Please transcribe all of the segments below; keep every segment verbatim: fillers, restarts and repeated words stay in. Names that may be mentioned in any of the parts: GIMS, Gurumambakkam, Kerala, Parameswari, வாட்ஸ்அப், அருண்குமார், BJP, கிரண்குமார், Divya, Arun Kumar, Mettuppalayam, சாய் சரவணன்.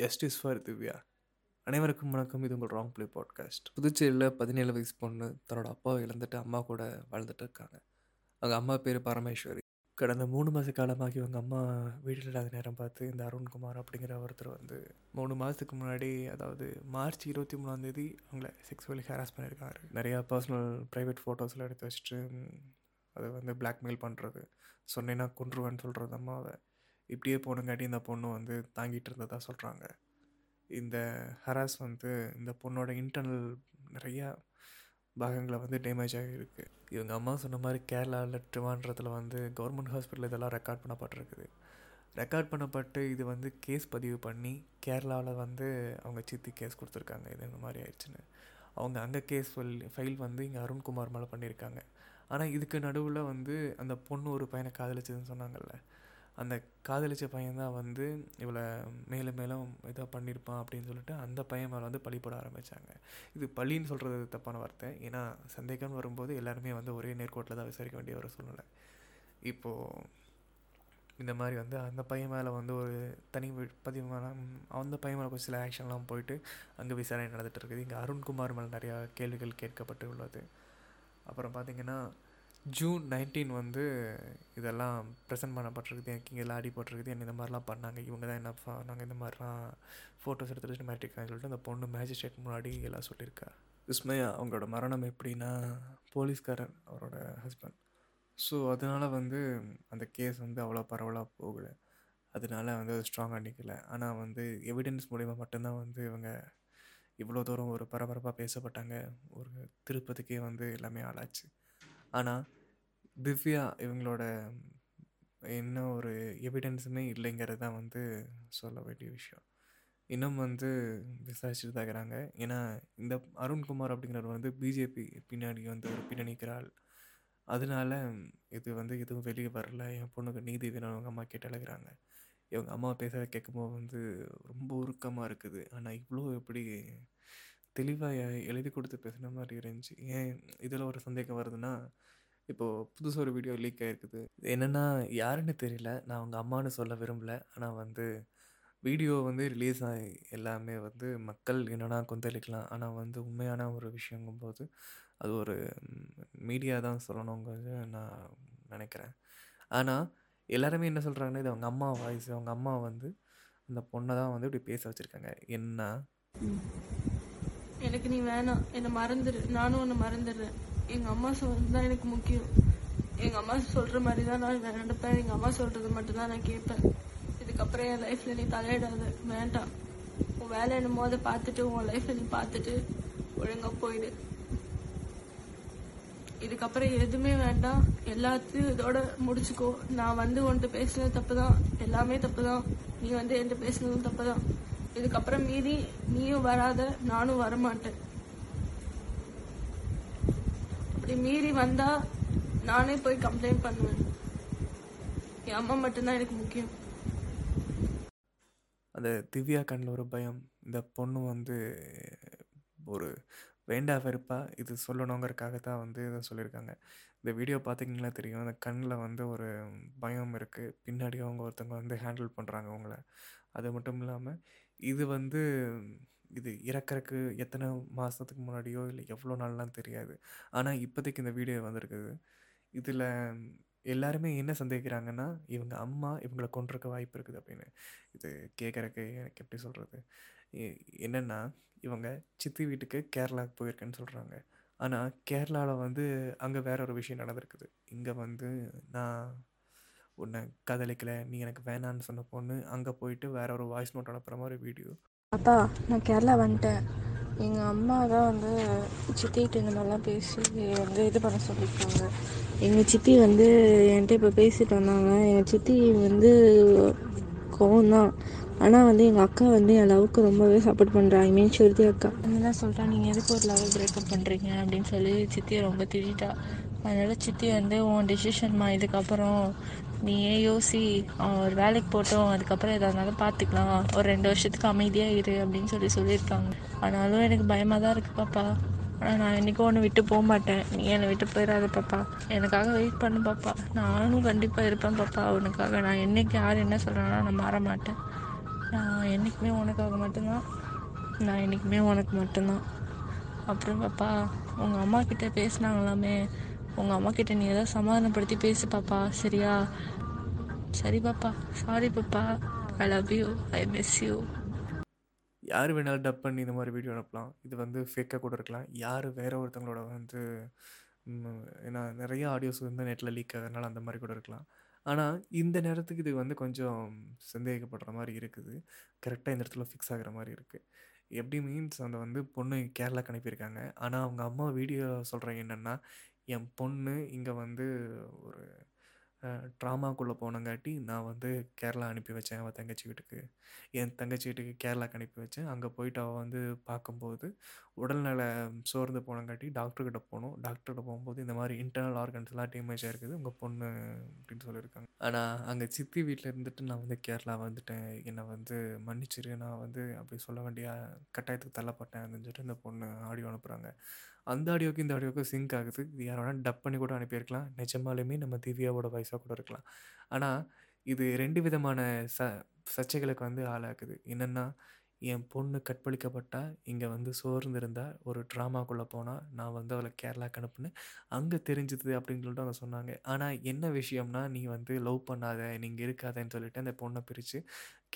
Justice for Divya. அனைவருக்கும் வணக்கம். இது உங்கள் ராங் பிளே பாட்காஸ்ட். புதுச்சேரியில் பதினேழு வயசு பொண்ணு தன்னோட அப்பாவை இழந்துட்டு அம்மா கூட வாழ்ந்துட்டு இருக்காங்க. அவங்க அம்மா பேர் பரமேஸ்வரி. கடந்த மூணு மாத காலமாக இவங்க அம்மா வீட்டில் இல்லாத நேரம் பார்த்து இந்த அருண்குமார் அப்படிங்கிற ஒருத்தர் வந்து மூணு மாதத்துக்கு முன்னாடி, அதாவது மார்ச் இருபத்தி மூணாம் தேதி அவங்கள செக்ஸுவலி ஹராஸ் பண்ணியிருக்காரு. நிறையா பர்சனல் ப்ரைவேட் ஃபோட்டோஸ்லாம் எடுத்து வச்சுட்டு அதை வந்து பிளாக்மெயில் பண்ணுறது, சொன்னேன்னா கொன்றுவேன்னு சொல்கிறது அம்மாவை. இப்படியே போனங்காட்டி இந்த பொண்ணு வந்து தாங்கிட்டு இருந்ததாக சொல்கிறாங்க. இந்த ஹராஸ் வந்து இந்த பொண்ணோட இன்டர்னல் நிறையா பாகங்களை வந்து டேமேஜ் ஆகியிருக்கு. இவங்க அம்மா சொன்ன மாதிரி கேரளாவில் திருவான்றத்தில் வந்து கவர்மெண்ட் ஹாஸ்பிட்டல் இதெல்லாம் ரெக்கார்ட் பண்ணப்பட்டிருக்குது. ரெக்கார்ட் பண்ணப்பட்டு இது வந்து கேஸ் பதிவு பண்ணி கேரளாவில் வந்து அவங்க சித்தி கேஸ் கொடுத்துருக்காங்க. இது இந்த மாதிரி ஆயிடுச்சுன்னு அவங்க அங்கே கேஸ் ஃபைல் ஃபைல் வந்து இங்கே அருண்குமார் மேலே பண்ணியிருக்காங்க. ஆனால் இதுக்கு நடுவில் வந்து அந்த பொண்ணு ஒரு பையனை காதலிச்சதுன்னு சொன்னாங்கல்ல, அந்த காதலித்த பையன்தான் வந்து இவளை மேலும் மேலும் இதாக பண்ணியிருப்பான் அப்படின்னு சொல்லிட்டு அந்த பையன் மேலே வந்து பழி போட ஆரம்பித்தாங்க. இது பழின்னு சொல்கிறது தப்பான வார்த்தை, ஏன்னா சந்தேகம்னு வரும்போது எல்லாருமே வந்து ஒரே நேர்கோட்டில் தான் விசாரிக்க வேண்டிய ஒரு சூழ்நிலை. இப்போது இந்த மாதிரி வந்து அந்த பையன் மேலே வந்து ஒரு தனி பதிவான அந்த பையன் மேலே கொஞ்சம் சில ஆக்ஷன்லாம் போயிட்டு அங்கே விசாரணை நடந்துகிட்டு இருக்குது. இங்கே அருண்குமார் மேலே நிறையா கேள்விகள் கேட்கப்பட்டு உள்ளது. அப்புறம் பார்த்திங்கன்னா ஜூன் நைன்டீன் வந்து இதெல்லாம் ப்ரெசென்ட் பண்ணப்பட்டிருக்குது. எனக்கு இங்கெல்லாம் அடிபட்டிருக்குது, என்ன இந்த மாதிரிலாம் பண்ணாங்க, இவங்க தான் என்ன நாங்கள் இந்த மாதிரிலாம் ஃபோட்டோஸ் எடுத்து வச்சுட்டு மாட்டிருக்காங்கன்னு சொல்லிட்டு அந்த பொண்ணு மேஜிஸ்ட்ரேட் முன்னாடி எல்லாம் சொல்லியிருக்கா. விஸ்மயா அவங்களோட மரணம் எப்படின்னா போலீஸ்காரன் அவரோட ஹஸ்பண்ட். ஸோ அதனால் வந்து அந்த கேஸ் வந்து அவ்வளோ பரவலாக போகலை, அதனால வந்து அது ஸ்ட்ராங்காக நிற்கலை. ஆனால் வந்து எவிடன்ஸ் மூலிமா மட்டும்தான் வந்து இவங்க இவ்வளோ தூரம் ஒரு பரபரப்பாக பேசப்பட்டாங்க, ஒரு திருப்பதிக்கே வந்து எல்லாமே ஆளாச்சு. ஆனால் திவ்யா இவங்களோட என்ன ஒரு எவிடன்ஸுமே இல்லைங்கிறது தான் வந்து சொல்ல வேண்டிய விஷயம். இன்னும் வந்து விசாரிச்சுட்டு தாக்குறாங்க. ஏன்னா இந்த அருண்குமார் அப்படிங்கிறவர் வந்து பிஜேபி பின்னாடி வந்து ஒரு பின்னணிக்கிறாள், அதனால இது வந்து எதுவும் வெளியே வரல. என் பொண்ணுக்கு நீதி வேணும் அவங்க அம்மா கேட்டு அழுகிறாங்க. இவங்க அம்மா பேசுகிறத கேட்கும்போது வந்து ரொம்ப உருக்கமாக இருக்குது. ஆனால் இவ்வளோ எப்படி தெளிவாக எழுதி கொடுத்து பேசுன மாதிரி இருந்துச்சு. ஏன் இதில் ஒரு சந்தேகம் வருதுன்னா, இப்போது புதுசாக ஒரு வீடியோ லீக் ஆகிருக்குது. என்னென்னா யாருன்னு தெரியல, நான் அவங்க அம்மானு சொல்ல விரும்பலை. ஆனால் வந்து வீடியோ வந்து ரிலீஸ் ஆகி எல்லாமே வந்து மக்கள் என்னென்னா கொந்தளிக்கலாம், ஆனால் வந்து உண்மையான ஒரு விஷயங்கும்போது அது ஒரு மீடியா தான் சொல்லணுங்கிறது நான் நினைக்கிறேன். ஆனால் எல்லாருமே என்ன சொல்கிறாங்கன்னா, இது அவங்க அம்மா வாய்ஸ், அவங்க அம்மா வந்து அந்த பொண்ணை தான் வந்து இப்படி பேச வச்சுருக்காங்க. என்ன எனக்கு நீ வேணாம், என்னை மறந்துடு, நானும் உன்னை மறந்துடுறேன், எங்கள் அம்மா சொல்கிறது தான் எனக்கு முக்கியம், எங்கள் அம்மா சொல்கிற மாதிரி தான் நான் நடப்பேன், எங்கள் அம்மா சொல்கிறது மட்டும்தான் நான் கேட்பேன், இதுக்கப்புறம் என் லைஃப்பில் நீ தலையிடாத, வேண்டாம், உன் வேலை என்னமோ அதை பார்த்துட்டு உன் லைஃப்பில் நீ பார்த்துட்டு ஒழுங்காக போயிடு, இதுக்கப்புறம் எதுவுமே வேண்டாம், எல்லாத்தையும் இதோட முடிச்சுக்கோ, நான் வந்து உன்கிட்ட பேசினது தப்பு தான், எல்லாமே தப்பு தான், நீ வந்து என்கிட்ட பேசினதும் தப்பு தான், இதுக்கப்புறம் மீறி நீயும் வராத, நானும் வரமாட்டேன், அப்படி மீறி வந்தா நானே போய் கம்ப்ளைண்ட் பண்ணுவேன், என் அம்மா மட்டும்தான் எனக்கு முக்கியம். அந்த திவ்யா கண்ணில் ஒரு பயம். இந்த பொண்ணு வந்து ஒரு வேண்டா வெறுப்பா இது சொல்லணுங்கிறதுக்காக தான் வந்து இதை சொல்லியிருக்காங்க. இந்த வீடியோ பார்த்திங்கன்னா தெரியும், அந்த கண்ணில் வந்து ஒரு பயம் இருக்குது, பின்னாடி அவங்க ஒருத்தவங்க வந்து ஹேண்டில் பண்ணுறாங்க அவங்கள. அது மட்டும் இல்லாமல் இது வந்து இது இறக்குறக்கு எத்தனை மாதத்துக்கு முன்னாடியோ இல்லை எவ்வளோ நாள்லாம் தெரியாது, ஆனால் இப்போதைக்கு இந்த வீடியோ வந்திருக்குது. இதில் எல்லாருமே என்ன சந்தேகிக்கிறாங்கன்னா, இவங்க அம்மா இவங்களை கொண்டிருக்க வாய்ப்பு இருக்குது அப்படின்னு. இது கேட்குறக்கு எனக்கு எப்படி சொல்கிறது, என்னென்னா இவங்க சித்தி வீட்டுக்கு கேரளாவுக்கு போயிருக்கேன்னு சொல்கிறாங்க. ஆனால் கேரளாவில் வந்து அங்கே வேற ஒரு விஷயம் நடந்திருக்குது. இங்கே வந்து நான் உன்னை காதலிக்கலை, நீ எனக்கு வேணான்னு சொன்ன பொண்ணு அங்கே போயிட்டு வேற ஒரு வாய்ஸ் நோட் அனுப்புகிற மாதிரி வீடியோ. அப்பா நான் கேரளா வந்துட்டேன், எங்கள் அம்மா தான் வந்து சித்திக்கிட்ட இந்த மாதிரிலாம் பேசி வந்து இது பண்ண சொல்லியிருக்காங்க, எங்கள் சித்தி வந்து என்கிட்ட இப்போ பேசிட்டு வந்தாங்க, எங்கள் சித்தி வந்து கோவம் தான், ஆனால் வந்து எங்கள் அக்கா வந்து என் லவ்வுக்கு ரொம்பவே சப்போர்ட் பண்ணுறா, ஐ மீன் ஸ்ருதி அக்கா தான் சொல்கிறேன், நீங்கள் எதுக்கு ஒரு லவ் பிரேக்கப் பண்ணுறீங்க அப்படின்னு சொல்லி சித்தியை ரொம்ப திட்டா. அதனால் சித்தி வந்து உன் டிசிஷன்மா, இதுக்கப்புறம் நீ ஏன் யோசி, ஒரு வேலைக்கு போட்டோம், அதுக்கப்புறம் எதாக இருந்தாலும் பார்த்துக்கலாம், ஒரு ரெண்டு வருஷத்துக்கு அமைதியாக இரு அப்படின்னு சொல்லி சொல்லியிருக்காங்க. ஆனாலும் எனக்கு பயமாக தான் இருக்குது பாப்பா, ஆனால் நான் என்றைக்கும் ஒன்று விட்டு போக மாட்டேன், நீ என்னை விட்டு போயிடாத பாப்பா, எனக்காக வெயிட் பண்ணு பாப்பா, நானும் கண்டிப்பாக இருப்பேன் பாப்பா அவனுக்காக, நான் என்றைக்கு யார் என்ன சொல்கிறேன்னா நான் மாற மாட்டேன், நான் என்றைக்குமே உனக்காக மட்டும்தான், நான் என்றைக்குமே உனக்கு மட்டும்தான். அப்புறம் பாப்பா உங்கள் அம்மாக்கிட்ட பேசினாங்களாமே, உங்கள் அம்மாக்கிட்ட நீ எதாவது சமாதானப்படுத்தி பேசு பாப்பா, சரியா? சரி பாப்பா, சாரி பாப்பா, I love you, I miss you. யார் வேணாலும் டப் பண்ணி இந்த மாதிரி வீடியோ அனுப்பலாம். இது வந்து ஃபேக்காக கூட இருக்கலாம். யார் வேறு ஒருத்தங்களோட வந்து ஏன்னா நிறைய ஆடியோஸ் வந்து நெட்டில் லீக் ஆகிறதுனால அந்த மாதிரி கூட இருக்கலாம். ஆனால் இந்த நேரத்துக்கு இது வந்து கொஞ்சம் சந்தேகப்படுற மாதிரி இருக்குது. கரெக்டாக இந்த இடத்துல ஃபிக்ஸ் ஆகிற மாதிரி இருக்குது. எப்படி மீன்ஸ் அந்த வந்து பொண்ணு கேரளாவுக்கு அனுப்பியிருக்காங்க. ஆனால் அவங்க அம்மா வீடியோ சொல்கிறாங்க என்னென்னா, என் பொண்ணு இங்கே வந்து ஒரு ட்ராமாக்குள்ளே போனங்காட்டி நான் வந்து கேரளா அனுப்பி வச்சேன் அவள் தங்கச்சி வீட்டுக்கு, என் தங்கச்சி வீட்டுக்கு கேரளாவுக்கு அனுப்பி வச்சேன். அங்கே போயிட்டு அவள் வந்து பார்க்கும்போது உடல்நல சோர்ந்து போனங்காட்டி டாக்டர்கிட்ட போனோம். டாக்டர்கிட்ட போகும்போது இந்த மாதிரி இன்டர்னல் ஆர்கன்ஸ்லாம் டேமேஜாக இருக்குது உங்கள் பொண்ணு அப்படின்னு சொல்லியிருக்காங்க. ஆனால் அங்கே சித்தி வீட்டில் இருந்துட்டு நான் வந்து கேரளா வந்துட்டேன், என்னை வந்து மன்னிச்சிரு, நான் வந்து அப்படி சொல்ல வேண்டிய கட்டாயத்துக்கு தள்ளப்பட்டேன் அப்படின்னு சொல்லிட்டு இந்த பொண்ணு ஆடியோ அனுப்புகிறாங்க. அந்த ஆடியோக்கு இந்த ஆடியோவுக்கு சிங்க் ஆகுது. இது யார் வேணால் டப் பண்ணி கூட அனுப்பியிருக்கலாம். நிஜமாலுமே நம்ம திவ்யாவோட வாய்ஸாக கூட இருக்கலாம். ஆனால் இது ரெண்டு விதமான ச சர்ச்சைகளுக்கு வந்து ஆளாக்குது. என்னென்னா, என் பொண்ணு கற்பழிக்கப்பட்டால், இங்கே வந்து சோர்ந்திருந்தால், ஒரு ட்ராமாக்குள்ளே போனால், நான் வந்து அவளை கேரளாவுக்கு அனுப்புனேன், அங்கே தெரிஞ்சுது அப்படின்னு சொல்லிட்டு அவங்க சொன்னாங்க. ஆனால் என்ன விஷயம்னா, நீ வந்து லவ் பண்ணாத, நீங்கள் இருக்காதேன்னு சொல்லிட்டு அந்த பொண்ணை பிரித்து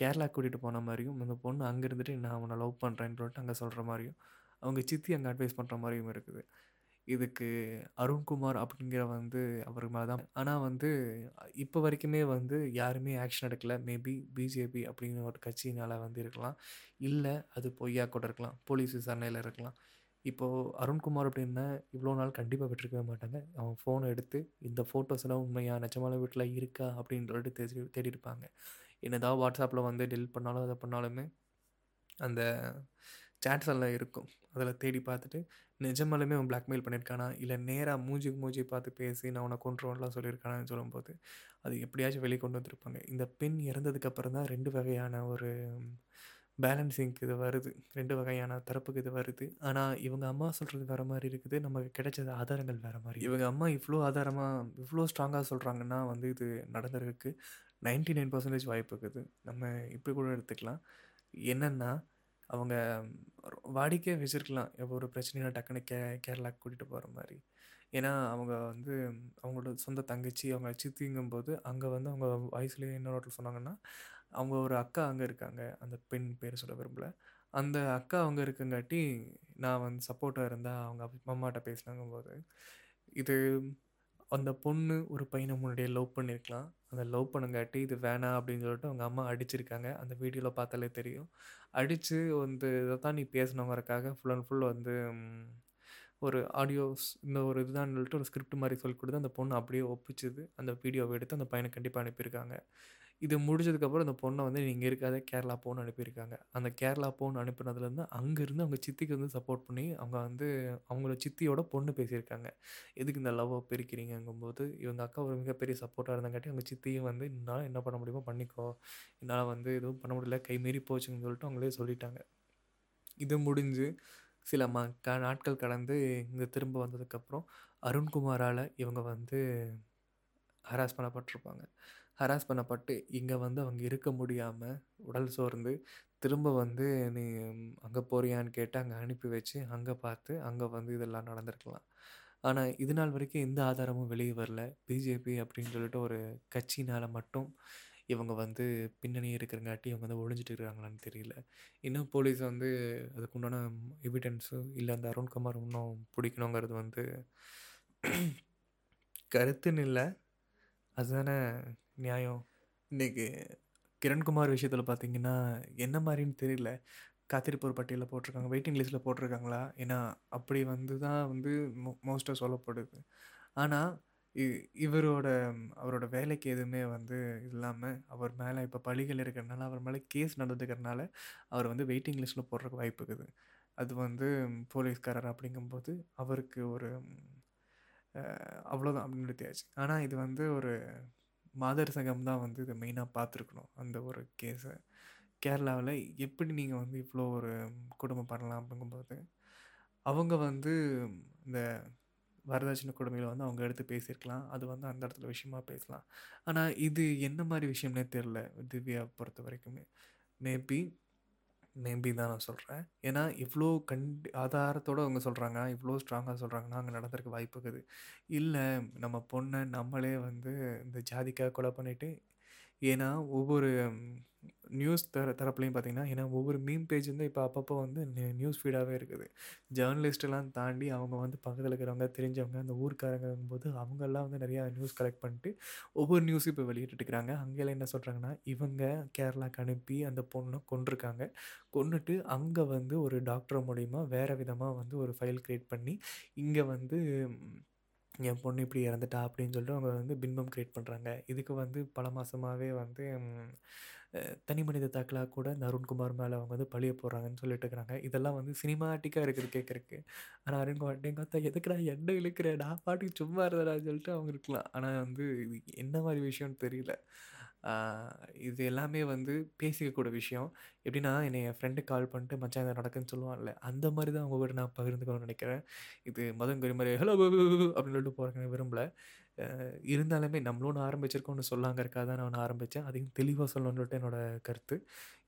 கேரளா கூட்டிகிட்டு போன மாதிரியும், அந்த பொண்ணு அங்கே இருந்துட்டு நான் அவனை லவ் பண்ணுறேன்னு சொல்லிட்டு அங்கே சொல்கிற மாதிரியும், அவங்க சித்தி அங்கே அட்வைஸ் பண்ணுற மாதிரியும் இருக்குது. இதுக்கு அருண்குமார் அப்படிங்கிற வந்து அவர் மேலே தான். ஆனால் வந்து இப்போ வரைக்குமே வந்து யாருமே ஆக்ஷன் எடுக்கலை. மேபி பிஜேபி அப்படிங்கிற ஒரு கட்சியினால் வந்து இருக்கலாம், இல்லை அது பொய்யா கூட இருக்கலாம், போலீஸ் விசாரணையில் இருக்கலாம். இப்போது அருண்குமார் அப்படின்னா இவ்வளோ நாள் கண்டிப்பாக விட்டுருக்கவே மாட்டாங்க. அவன் ஃபோனை எடுத்து இந்த ஃபோட்டோஸ்லாம் உண்மையாக நிஜமான வீட்டில் இருக்கா அப்படின்னு சொல்லிட்டு தேடி தேடி இருப்பாங்க. என்னதான் வாட்ஸ்அப்பில் வந்து டெலிட் பண்ணாலும் அதை பண்ணாலுமே அந்த சாட்ஸ் எல்லாம் இருக்கும், அதில் தேடி பார்த்துட்டு நிஜமாலுமே அவன் பிளாக்மெயில் பண்ணியிருக்கானா, இல்லை நேராக மூஞ்சிக்கு மூஞ்சி பார்த்து பேசி நான் உனக்கு கொண்டுருவோம்லாம் சொல்லியிருக்கானான்னு சொல்லும்போது அது எப்படியாச்சும் வெளியே கொண்டு வந்திருப்பாங்க. இந்த பெண் இறந்ததுக்கப்புறம் தான் ரெண்டு வகையான ஒரு பேலன்சிங்க்கு இது வருது, ரெண்டு வகையான தரப்புக்கு இது வருது. ஆனால் இவங்க அம்மா சொல்கிறது வேறு மாதிரி இருக்குது, நமக்கு கிடைச்சது ஆதாரங்கள் வேறு மாதிரி. இவங்க அம்மா இவ்வளோ ஆதாரமாக இவ்வளோ ஸ்ட்ராங்காக சொல்கிறாங்கன்னா வந்து இது நடந்திருக்கு நைன்டி நைன் பர்சன்டேஜ் வாய்ப்பு இருக்குது. நம்ம இப்படி கூட எடுத்துக்கலாம். என்னென்னா, அவங்க வாடிக்கே வச்சுருக்கலாம் எவ்வளோ ஒரு பிரச்சனைனா டக்குன்னு கே கேரளாவுக்கு கூட்டிகிட்டு போகிற மாதிரி. ஏன்னா அவங்க வந்து அவங்களோட சொந்த தங்கச்சி அவங்க சித்திங்கும்போது அங்கே வந்து அவங்க வயசுலேயே இன்னொரு சொன்னாங்கன்னா, அவங்க ஒரு அக்கா அங்கே இருக்காங்க, அந்த பெண் பேர் சொல்ல விரும்பலை, அந்த அக்கா அவங்க இருக்குங்காட்டி நான் வந்து சப்போர்ட்டாக இருந்தால் அவங்க அம்மாட்ட பேசினாங்கும்போது, இது அந்த பொண்ணு ஒரு பையனை முன்னாடியே லவ் பண்ணியிருக்கலாம், அந்த லவ் பண்ணுங்காட்டி இது வேணாம் அப்படின்னு சொல்லிட்டு அவங்க அம்மா அடிச்சிருக்காங்க. அந்த வீடியோவில் பார்த்தாலே தெரியும். அடித்து வந்து இதை தான் நீ பேசினவங்கறக்காக ஃபுல் அண்ட் ஃபுல் வந்து ஒரு ஆடியோஸ் இந்த ஒரு இதுதான் சொல்லிட்டு ஒரு ஸ்கிரிப்ட் மாதிரி சொல்லி கொடுத்து அந்த பொண்ணு அப்படியே ஒப்பிச்சுது. அந்த வீடியோவை எடுத்து அந்த பையனை கண்டிப்பாக அனுப்பியிருக்காங்க. இது முடிஞ்சதுக்கப்புறம் அந்த பொண்ணை வந்து நீங்கள் இருக்காத கேரளா போன்னு அனுப்பியிருக்காங்க. அந்த கேரளா போன்னு அனுப்பினதுலேருந்து அங்கேருந்து அவங்க சித்திக்கு வந்து சப்போர்ட் பண்ணி அவங்க வந்து அவங்களோட சித்தியோட பொண்ணு பேசியிருக்காங்க, எதுக்கு இந்த லவ்வை பிரிக்கிறீங்கங்கும்போது இவங்க அக்கா ஒரு மிகப்பெரிய சப்போர்ட்டாக இருந்தாங்காட்டி அவங்க சித்தியும் வந்து என்னால் என்ன பண்ண முடியுமோ பண்ணிக்கோ, என்னால் வந்து எதுவும் பண்ண முடியல, கை மீறி போச்சுன்னு சொல்லிட்டு அவங்களே சொல்லிட்டாங்க. இது முடிஞ்சு சில ம க நாட்கள் கடந்து இங்கே திரும்ப வந்ததுக்கப்புறம் அருண்குமாரால் இவங்க வந்து ஹராஸ் பண்ணப்பட்டிருப்பாங்க. ஹராஸ் பண்ணப்பட்டு இங்கே வந்து அவங்க இருக்க முடியாமல் உடல் சோர்ந்து திரும்ப வந்து நீ அங்கே போறியான்னு கேட்டு அங்கே அனுப்பி வச்சு அங்கே பார்த்து அங்கே வந்து இதெல்லாம் நடந்திருக்கலாம். ஆனால் இது நாள் வரைக்கும் எந்த ஆதாரமும் வெளியே வரல. பிஜேபி அப்படின்னு சொல்லிட்டு ஒரு கட்சினால் மட்டும் இவங்க வந்து பின்னணி இருக்கிறங்காட்டி இவங்க வந்து ஒழிஞ்சிட்டு இருக்கிறாங்களான்னு தெரியல. இன்னும் போலீஸ் வந்து அதுக்குண்டான எவிடென்ஸும் இல்லை. அந்த அருண்குமார் இன்னும் பிடிக்கணுங்கிறது வந்து கருத்துன்னு இல்லை, அதுதானே நியாயம். இன்றைக்கி கிரண்குமார் விஷயத்தில் பார்த்திங்கன்னா என்ன மாதிரின்னு தெரியல, காத்திருப்போர் பட்டியலில் போட்டிருக்காங்க, வெயிட்டிங் லிஸ்ட்டில் போட்டிருக்காங்களா, ஏன்னா அப்படி வந்து தான் வந்து மோ மோஸ்ட்டாக சொல்லப்படுது. ஆனால் இ இவரோட அவரோட வேலைக்கு எதுவுமே வந்து இல்லாமல் அவர் மேலே இப்போ பழிகள் இருக்கிறனால, அவர் மேலே கேஸ் நடந்துக்கிறனால அவர் வந்து வெயிட்டிங் லிஸ்ட்டில் போடுறதுக்கு வாய்ப்பு இருக்குது. அது வந்து போலீஸ்காரர் அப்படிங்கும்போது அவருக்கு ஒரு அவ்வளோதான் அப்படின்னு நிறுத்தியாச்சு. ஆனால் இது வந்து ஒரு மாதர் சங்கம் தான் வந்து இதை மெயினாக பார்த்துருக்கணும். அந்த ஒரு கேஸை கேரளாவில் எப்படி நீங்கள் வந்து இவ்வளோ ஒரு குடும்பம் பண்ணலாம் அப்படிங்கும்போது அவங்க வந்து இந்த வரதட்சணை கொடுமையில் வந்து அவங்க எடுத்து பேசியிருக்கலாம், அது வந்து அந்த இடத்துல விஷயமா பேசலாம். ஆனால் இது என்ன மாதிரி விஷயம்னே தெரில திவ்யா பொறுத்த வரைக்குமே. மேபி மேபி தான் நான் சொல்கிறேன். ஏன்னா இவ்வளோ கண்டி ஆதாரத்தோடு அவங்க சொல்கிறாங்க, இவ்வளோ ஸ்ட்ராங்காக சொல்கிறாங்கன்னா அங்கே நடந்திருக்க வாய்ப்பு இருக்குது. இல்லை நம்ம பொண்ணை நம்மளே வந்து இந்த ஜாதிக்காக கொலை பண்ணிவிட்டு, ஏன்னா ஒவ்வொரு நியூஸ் தர தரப்புலையும் பார்த்திங்கன்னா, ஏன்னா ஒவ்வொரு மீம் பேஜ் வந்து இப்போ அப்பப்போ வந்து நியூஸ் ஃபீடாகவே இருக்குது. ஜேர்னலிஸ்ட்டெல்லாம் தாண்டி அவங்க வந்து பக்கத்தில் இருக்கிறவங்க, தெரிஞ்சவங்க, அந்த ஊருக்காரங்கும் போது அவங்கெல்லாம் வந்து நிறையா நியூஸ் கலெக்ட் பண்ணிட்டு ஒவ்வொரு நியூஸும் இப்போ வெளியிட்டுருக்குறாங்க. அங்கெல்லாம் என்ன சொல்கிறாங்கன்னா, இவங்க கேரளாவுக்கு அனுப்பி அந்த பொண்ணை கொண்டிருக்காங்க. கொண்டுட்டு அங்கே வந்து ஒரு டாக்டர் மூலிமா வேறு விதமாக வந்து ஒரு ஃபைல் க்ரியேட் பண்ணி இங்கே வந்து என் பொண்ணு இப்படி இறந்துட்டா அப்படின்னு சொல்லிட்டு அவங்க வந்து பின்பம் க்ரியேட் பண்ணுறாங்க. இதுக்கு வந்து பல மாதமாகவே வந்து தனி மனித தாக்கலாக கூட இந்த அருண்குமார் மேலே அவங்க வந்து பழிய போடுறாங்கன்னு சொல்லிட்டு இருக்கிறாங்க. இதெல்லாம் வந்து சினிமாட்டிக்காக இருக்குது கேட்குறக்கு. ஆனால் அருண்குமார்ட்டே பார்த்தா எதுக்குடா என்ன இழுக்கிற, நான் பாட்டுக்கு சும்மா இருந்தடான்னு சொல்லிட்டு அவங்க இருக்கலாம். ஆனால் வந்து இது என்ன மாதிரி விஷயம்னு தெரியல. இது எல்லாமே வந்து பேசிக்கக்கூட விஷயம். எப்படின்னா, என்னை என் ஃப்ரெண்டு கால் பண்ணிட்டு மச்சான் இதை நடக்குதுன்னு சொல்லுவாங்கல்ல, அந்த மாதிரி தான் அவங்க கூட நான் பகிர்ந்துக்கணும்னு நினைக்கிறேன். இது மதம் கறி மாதிரி ஹலோ அப்படின்னு சொல்லிட்டு போகிறேன் விரும்பலை. இருந்தாலுமே நம்மளோன்னு ஆரம்பிச்சிருக்கோன்னு சொல்லாங்க இருக்கா தான் நான் ஒன்று ஆரம்பித்தேன். அதையும் தெளிவாக சொல்லணும்னு சொல்லிட்டு என்னோடய கருத்து.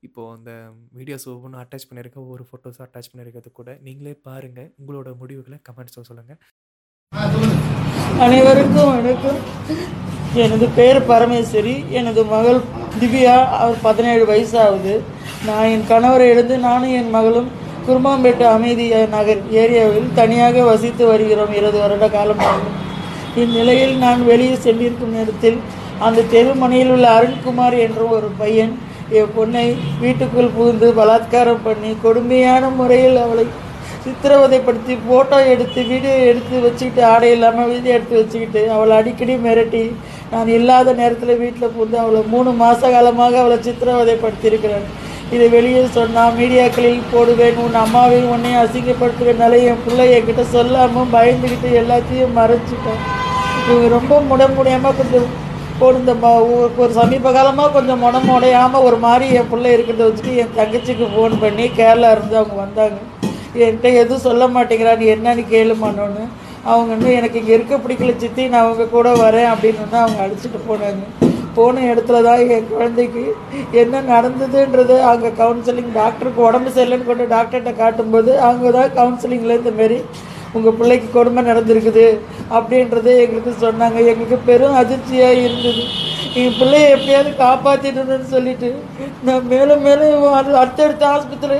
இப்போது அந்த வீடியோஸ் ஒவ்வொன்றும் அட்டாச் பண்ணியிருக்கேன், ஒவ்வொரு ஃபோட்டோஸும் அட்டாச் பண்ணியிருக்கிறது கூட. நீங்களே பாருங்கள், உங்களோட முடிவுகளை கமெண்ட்ஸில் சொல்லுங்கள். அனைவருக்கும் வணக்கம். எனது பேர் பரமேஸ்வரி. எனது மகள் திவ்யா, அவர் பதினேழு வயசு ஆகுது. நான் என் கணவரை இருந்து நானும் என் மகளும் குருமாம்பேட்டை அமைதி நகர் ஏரியாவில் தனியாக வசித்து வருகிறோம் இருபது வருட காலமாகும். இந்நிலையில் நான் வெளியே சென்றிருக்கும் நேரத்தில் அந்த தெருமனையில் உள்ள அருண்குமார் என்ற ஒரு பையன் என் பொண்ணை வீட்டுக்குள் புகுந்து பலாத்காரம் பண்ணி கொடுமையான முறையில் அவளை சித்திரவதைப்படுத்தி ஃபோட்டோ எடுத்து வீடியோ எடுத்து வச்சுக்கிட்டு, ஆடை இல்லாமல் வீடியோ எடுத்து வச்சுக்கிட்டு அவளை அடிக்கடி மிரட்டி நான் இல்லாத நேரத்தில் வீட்டில் புகுந்து அவளை மூணு மாத காலமாக அவளை சித்திரவதைப்படுத்தியிருக்கிறான். இதை வெளியே சொன்னால் மீடியாக்களில் போடுவேன், உன் அம்மாவையும் உன்னையும் அசிங்கப்படுத்துவேனால என் பிள்ளை என்கிட்ட சொல்லாமல் பயந்துக்கிட்டு எல்லாத்தையும் மறைச்சிட்டான். இவங்க ரொம்ப முடமுடியாமல் கொஞ்சம் போடுந்த ஒரு சமீப காலமாக கொஞ்சம் முடம் உடையாமல் ஒரு மாதிரி என் பிள்ளை இருக்கிறத வச்சுட்டு என் தங்கச்சிக்கு ஃபோன் பண்ணி கேரளா இருந்து அவங்க வந்தாங்க. என்கிட்ட எதுவும் சொல்ல மாட்டேங்கிறான்னு என்னன்னு கேளுமானோன்னு அவங்க இன்னும் எனக்கு இங்கே இருக்க பிடிக்கல சித்தி, நான் அவங்க கூட வரேன் அப்படின்னு தான் அவங்க அழைச்சிட்டு போனாங்க. போன இடத்துல தான் என் குழந்தைக்கு என்ன நடந்ததுன்றது அங்கே கவுன்சிலிங் டாக்டருக்கு உடம்பு சரியில்லைன்னு கொண்டு டாக்டர்கிட்ட காட்டும்போது அவங்க தான் கவுன்சிலிங்கில் இந்தமாரி உங்கள் பிள்ளைக்கு கொடுமை நடந்திருக்குது அப்படின்றது எங்களுக்கு சொன்னாங்க. எங்களுக்கு பெரும் அதிர்ச்சியாக இருந்தது. எங்கள் பிள்ளையை எப்படியாவது காப்பாற்றிட்டுன்னு சொல்லிட்டு நான் மேலும் மேலும் அடுத்தடுத்த ஆஸ்பத்திரி,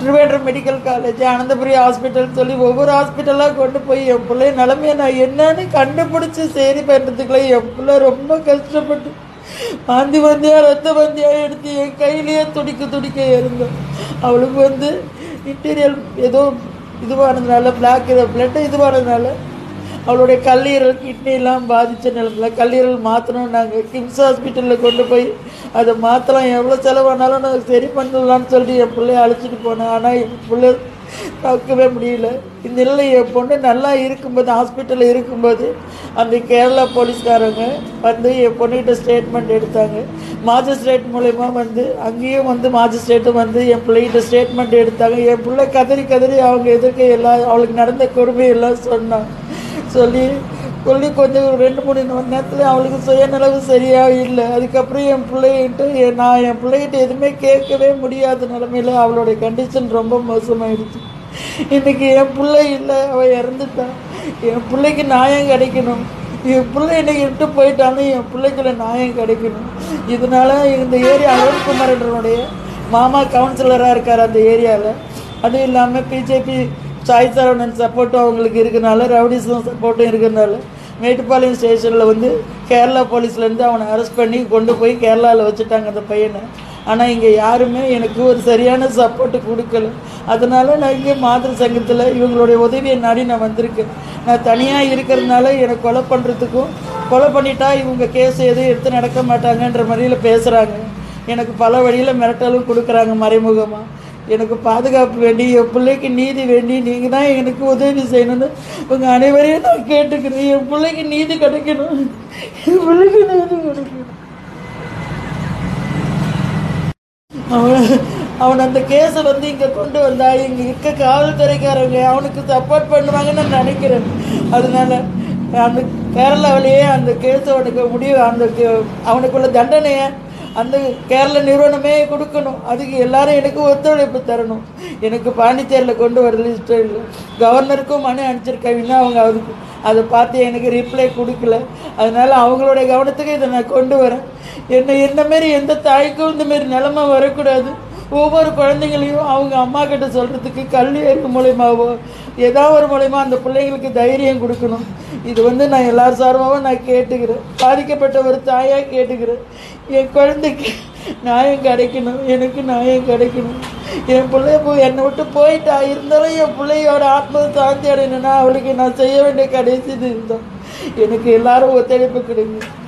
திருவேற்றம் மெடிக்கல் காலேஜ், அனந்தபுரி ஹாஸ்பிட்டல் சொல்லி ஒவ்வொரு ஹாஸ்பிட்டலாக கொண்டு போய் என் பிள்ளைய நிலமையை நான் என்னன்னு கண்டுபிடிச்சி சரி பண்ணுறதுக்குள்ளே என் பிள்ளை ரொம்ப கஷ்டப்பட்டு வாந்தி வந்தியாக ரத்த வந்தியாக எடுத்து என் கையிலேயே துடிக்க துடிக்க இருந்தோம். அவளுக்கு வந்து இன்டீரியல் ஏதோ இதுவானதுனால பிளாக் இதை பிளட்டு இதுவானதுனால அவளுடைய கல்லீரல் கிட்னிலாம் பாதித்த நிலமில்ல. கல்லீரல் மாற்றணும், நாங்கள் கிம்ஸ் ஹாஸ்பிட்டலில் கொண்டு போய் அதை மாற்றலாம், எவ்வளோ செலவானாலும் நாங்கள் சரி பண்ணலான்னு சொல்லிட்டு என் பிள்ளைய அழைச்சிட்டு போனேன். ஆனால் என் பிள்ளை பார்க்கவே முடியல. இந்த நிலை என் பொண்ணு நல்லா இருக்கும்போது ஹாஸ்பிட்டலில் இருக்கும்போது அந்த கேரளா போலீஸ்காரங்க வந்து என் பொண்ணுக்கிட்ட ஸ்டேட்மெண்ட் எடுத்தாங்க. மாஜிஸ்ட்ரேட் மூலயமா வந்து அங்கேயும் வந்து மாஜிஸ்ட்ரேட்டும் வந்து என் பிள்ளைகிட்ட ஸ்டேட்மெண்ட் எடுத்தாங்க. என் பிள்ளை கதறி கதறி அவங்க எதிர்க்க எல்லாம் அவளுக்கு நடந்த கொடுமையெல்லாம் சொன்னாங்க. சொல்லி சொல்லி கொஞ்சம் ரெண்டு மூணு மணி நேரத்தில் அவளுக்கு சுயநலவு சரியாக இல்லை. அதுக்கப்புறம் என் பிள்ளைகிட்ட நான் என் பிள்ளைகிட்ட எதுவுமே கேட்கவே முடியாத நிலமையில் அவளுடைய கண்டிஷன் ரொம்ப மோசமாயிடுச்சு. இன்றைக்கி என் பிள்ளை இல்லை, அவள் இறந்துட்டான். என் பிள்ளைக்கு நியாயம் கிடைக்கணும். என் பிள்ளை என்னை விட்டு போயிட்டாலும் என் பிள்ளைக்குள்ள நியாயம் கிடைக்கணும். இதனால் இந்த ஏரியா அருண்குமாரனுடைய மாமா கவுன்சிலராக இருக்கார் அந்த ஏரியாவில். அதுவும் இல்லாமல் பிஜேபி சாய் சரவணன் சப்போர்ட்டும் அவங்களுக்கு இருக்கிறனால, ரவுடிஸும் சப்போர்ட்டும் இருக்கிறனால மேட்டுப்பாளையம் ஸ்டேஷனில் வந்து கேரளா போலீஸ்லேருந்து அவனை அரெஸ்ட் பண்ணி கொண்டு போய் கேரளாவில் வச்சுட்டாங்க அந்த பையனை. ஆனால் இங்கே யாருமே எனக்கு ஒரு சரியான சப்போர்ட்டு கொடுக்கல. அதனால் நான் இங்கே மாதிரி சங்கத்தில் இவங்களுடைய உதவியை நாடி நான் வந்திருக்கேன். நான் தனியாக இருக்கிறதுனால எனக்கு கொலை பண்ணுறதுக்கும், கொலை பண்ணிட்டா இவங்க கேஸ் எதுவும் எடுத்து நடக்க மாட்டாங்கன்ற மாதிரியில் பேசுகிறாங்க. எனக்கு பல வழியில் மிரட்டலும் கொடுக்குறாங்க மறைமுகமாக. எனக்கு பாதுகாப்பு வேண்டி, என் பிள்ளைக்கு நீதி வேண்டி, நீங்கள் தான் எனக்கு உதவி செய்யணும்னு உங்கள் அனைவரையும் நான் கேட்டுக்கிறேன். என் பிள்ளைக்கு நீதி கிடைக்கணும், என் பிள்ளைக்கு நீதி கிடைக்கணும். அவன் அவன் அந்த கேஸை வந்து இங்கே கொண்டு வந்தா இங்கே இருக்க காவல்துறைக்காரங்க அவனுக்கு சப்போர்ட் பண்ணுவாங்கன்னு நான் நினைக்கிறேன். அதனால அந்த கேரளாவிலேயே அந்த கேஸை அவனுக்கு முடிவு, அந்த அவனுக்குள்ள தண்டனையை அந்த கேரள நிறுவனமே கொடுக்கணும். அதுக்கு எல்லாரும் எனக்கு ஒத்துழைப்பு தரணும். எனக்கு பாண்டிச்சேரியில் கொண்டு வரது இஷ்டம் இல்லை. கவர்னருக்கும் மனு அனுப்பிச்சிருக்காங்கன்னா அவங்க அதுக்கு அதை பார்த்து எனக்கு ரிப்ளை கொடுக்கல. அதனால் அவங்களுடைய கவனத்துக்கு இதை நான் கொண்டு வரேன். என்ன இந்தமாரி எந்த தாய்க்கும் இந்தமாரி நிலமை வரக்கூடாது. ஒவ்வொரு குழந்தைங்களையும் அவங்க அம்மா கிட்ட சொல்கிறதுக்கு கல்வி அறிவு மூலயமாவோ ஏதாவது ஒரு மூலயமா அந்த பிள்ளைங்களுக்கு தைரியம் கொடுக்கணும். இது வந்து நான் எல்லார் சார்பாகவும் நான் கேட்டுக்கிறேன். பாதிக்கப்பட்ட ஒரு தாயாக கேட்டுக்கிறேன். என் குழந்தைக்கு நியாயம் கிடைக்கணும், எனக்கு நியாயம் கிடைக்கணும். என் பிள்ளைய போய் என்னை விட்டு போயிட்டா இருந்தாலும் என் பிள்ளையோட ஆத்ம சாந்தி அடையணும்னா அவளுக்கு நான் செய்ய வேண்டிய கடைசி இது. எனக்கு எல்லாரும் ஒத்துழைப்பு கிடைக்கும்.